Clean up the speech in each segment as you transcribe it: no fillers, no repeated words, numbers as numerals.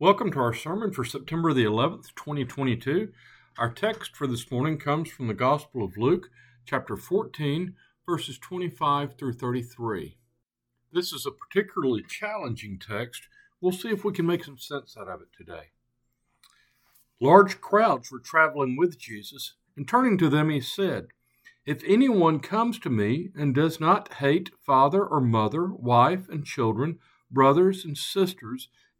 Welcome to our sermon for September the 11th, 2022. Our text for this morning comes from the Gospel of Luke, chapter 14, verses 25 through 33. This is a particularly challenging text. We'll see if we can make some sense out of it today. Large crowds were traveling with Jesus, and turning to them he said, "If anyone comes to me and does not hate father or mother, wife and children, brothers and sisters,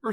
Or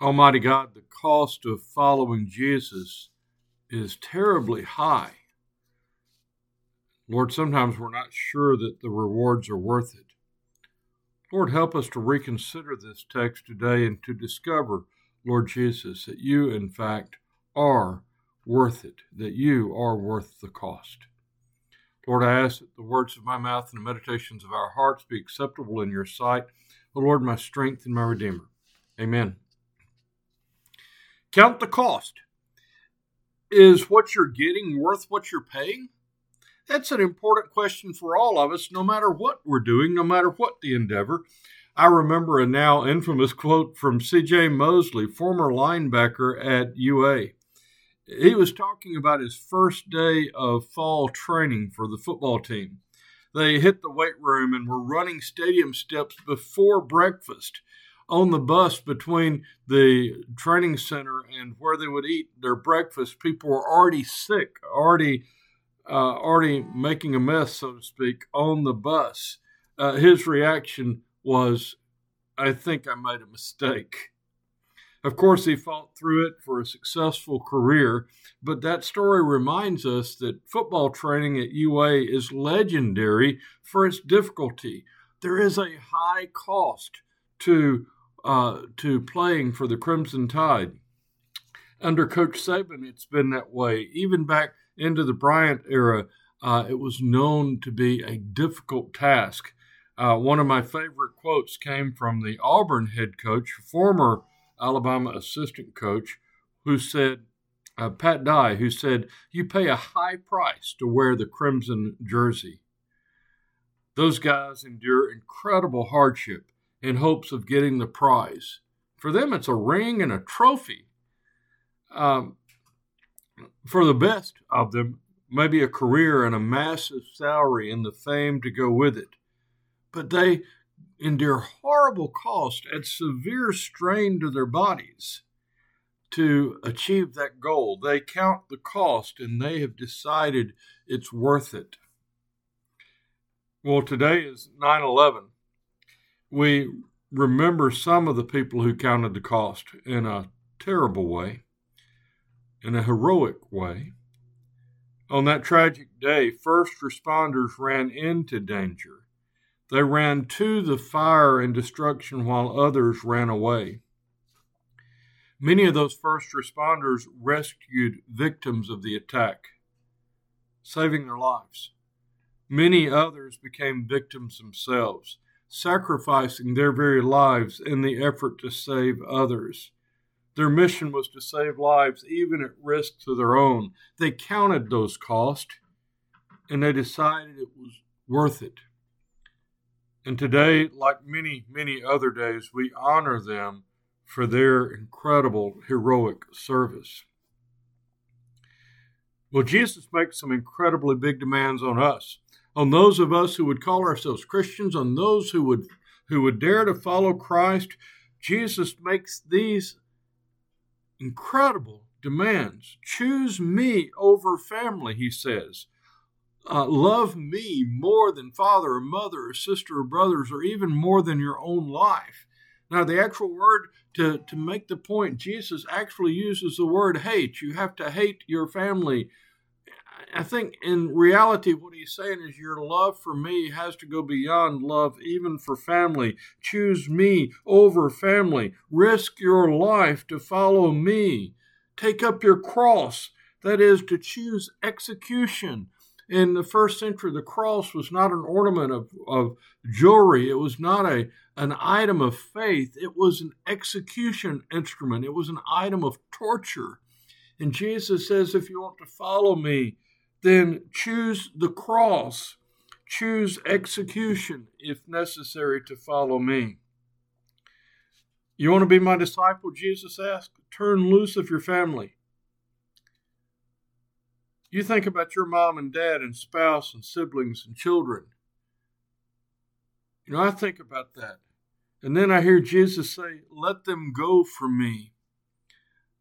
Almighty God, the cost of following Jesus is terribly high. Lord, sometimes we're not sure that the rewards are worth it. Lord, help us to reconsider this text today and to discover, Lord Jesus, that you, in fact, are worth it, that you are worth the cost. Lord, I ask that the words of my mouth and the meditations of our hearts be acceptable in your sight, O Lord, my strength and my Redeemer. Amen. Count the cost. Is what you're getting worth what you're paying? That's an important question for all of us, no matter what we're doing, no matter what the endeavor. I remember a now infamous quote from C.J. Mosley, former linebacker at UA. He was talking about his first day of fall training for the football team. They hit the weight room and were running stadium steps before breakfast. On the bus between the training center and where they would eat their breakfast, people were already sick, already making a mess, so to speak, on the bus. His reaction was, "I think I made a mistake." Of course, he fought through it for a successful career, but that story reminds us that football training at UA is legendary for its difficulty. There is a high cost to playing for the Crimson Tide. Under Coach Saban, it's been that way. Even back into the Bryant era, it was known to be a difficult task. One of my favorite quotes came from the Auburn head coach, former Alabama assistant coach, who said, Pat Dye, who said, "You pay a high price to wear the crimson jersey." Those guys endure incredible hardship in hopes of getting the prize. For them, it's a ring and a trophy. For the best of them, maybe a career and a massive salary and the fame to go with it. But they endure horrible cost and severe strain to their bodies to achieve that goal. They count the cost and they have decided it's worth it. Well, today is 9/11. We remember some of the people who counted the cost in a terrible way, in a heroic way. On that tragic day, first responders ran into danger. They ran to the fire and destruction while others ran away. Many of those first responders rescued victims of the attack, saving their lives. Many others became victims themselves, sacrificing their very lives in the effort to save others. Their mission was to save lives, even at risk to their own. They counted those costs, and they decided it was worth it. And today, like many, many other days, we honor them for their incredible, heroic service. Well, Jesus makes some incredibly big demands on us, on those of us who would call ourselves Christians, on those who would dare to follow Christ. Jesus makes these incredible demands. Choose me over family, he says. Love me more than father or mother or sister or brothers or even more than your own life. Now, the actual word to make the point, Jesus actually uses the word hate. You have to hate your family. I think in reality, what he's saying is your love for me has to go beyond love, even for family. Choose me over family. Risk your life to follow me. Take up your cross. That is to choose execution. In the first century, the cross was not an ornament of jewelry. It was not an item of faith. It was an execution instrument. It was an item of torture. And Jesus says, if you want to follow me, then choose the cross, choose execution if necessary to follow me. You want to be my disciple, Jesus asked? Turn loose of your family. You think about your mom and dad and spouse and siblings and children. I think about that. And then I hear Jesus say, let them go from me.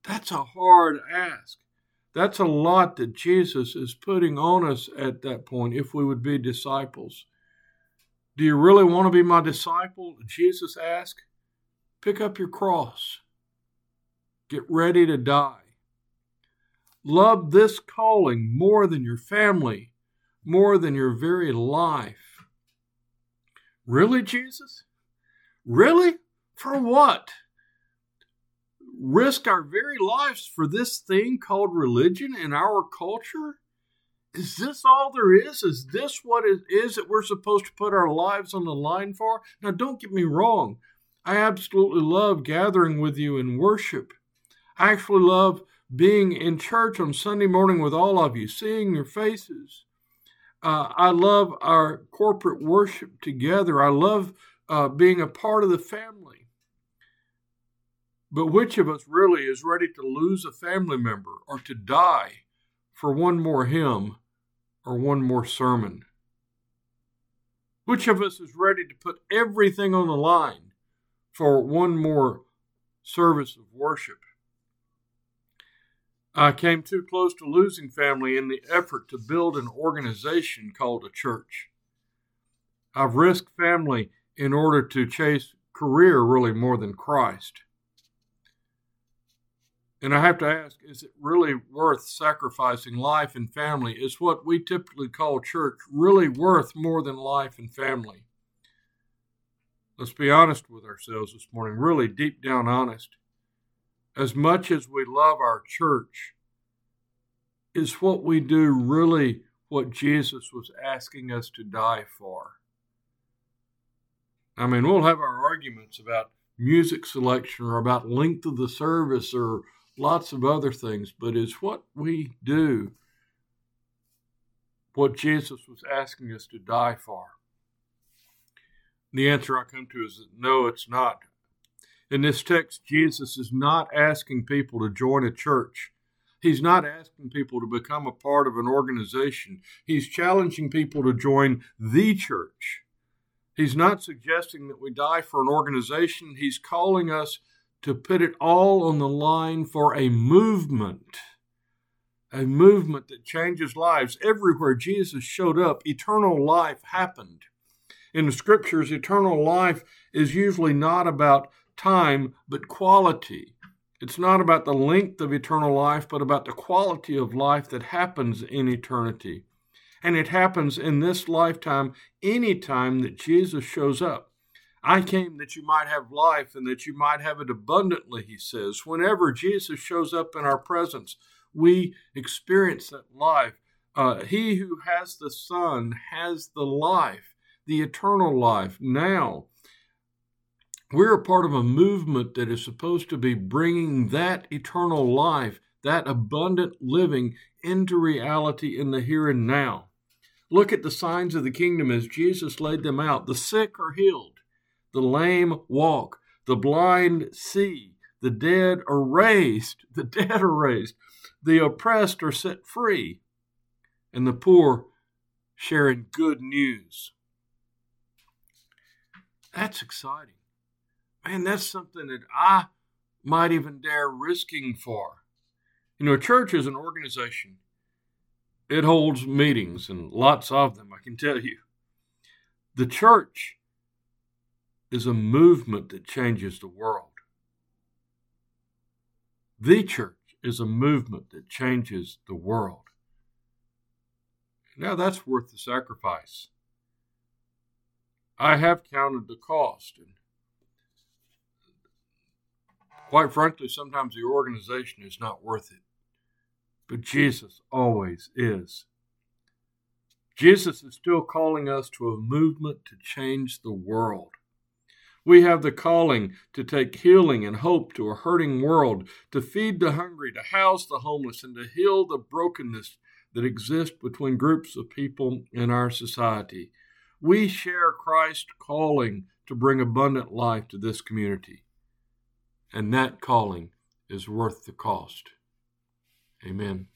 That's a hard ask. That's a lot that Jesus is putting on us at that point if we would be disciples. Do you really want to be my disciple? Jesus asked. Pick up your cross. Get ready to die. Love this calling more than your family, more than your very life. Really, Jesus? Really? For what? Risk our very lives for this thing called religion in our culture? Is this all there is? Is this what it is that we're supposed to put our lives on the line for? Now, don't get me wrong. I absolutely love gathering with you in worship. I actually love being in church on Sunday morning with all of you, seeing your faces. I love our corporate worship together. I love being a part of the family. But which of us really is ready to lose a family member or to die for one more hymn or one more sermon? Which of us is ready to put everything on the line for one more service of worship? I came too close to losing family in the effort to build an organization called a church. I've risked family in order to chase career really more than Christ. And I have to ask, is it really worth sacrificing life and family? Is what we typically call church really worth more than life and family? Let's be honest with ourselves this morning, really deep down honest. As much as we love our church, is what we do really what Jesus was asking us to die for? I mean, we'll have our arguments about music selection or about length of the service or lots of other things, but it's what we do, what Jesus was asking us to die for. The answer I come to is that no, it's not. In this text, Jesus is not asking people to join a church. He's not asking people to become a part of an organization. He's challenging people to join the church. He's not suggesting that we die for an organization. He's calling us to put it all on the line for a movement that changes lives. Everywhere Jesus showed up, eternal life happened. In the scriptures, eternal life is usually not about time, but quality. It's not about the length of eternal life, but about the quality of life that happens in eternity. And it happens in this lifetime, any time that Jesus shows up. I came that you might have life and that you might have it abundantly, he says. Whenever Jesus shows up in our presence, we experience that life. He who has the Son has the life, the eternal life. Now, we're a part of a movement that is supposed to be bringing that eternal life, that abundant living, into reality in the here and now. Look at the signs of the kingdom as Jesus laid them out. The sick are healed. The lame walk. The blind see. The dead are raised. The oppressed are set free. And the poor share in good news. That's exciting. Man, that's something that I might even dare risking for. You know, a church is an organization. It holds meetings, and lots of them, I can tell you. The church is a movement that changes the world. The church is a movement that changes the world. Now that's worth the sacrifice. I have counted the cost, and quite frankly, sometimes the organization is not worth it. But Jesus always is. Jesus is still calling us to a movement to change the world. We have the calling to take healing and hope to a hurting world, to feed the hungry, to house the homeless, and to heal the brokenness that exists between groups of people in our society. We share Christ's calling to bring abundant life to this community. And that calling is worth the cost. Amen.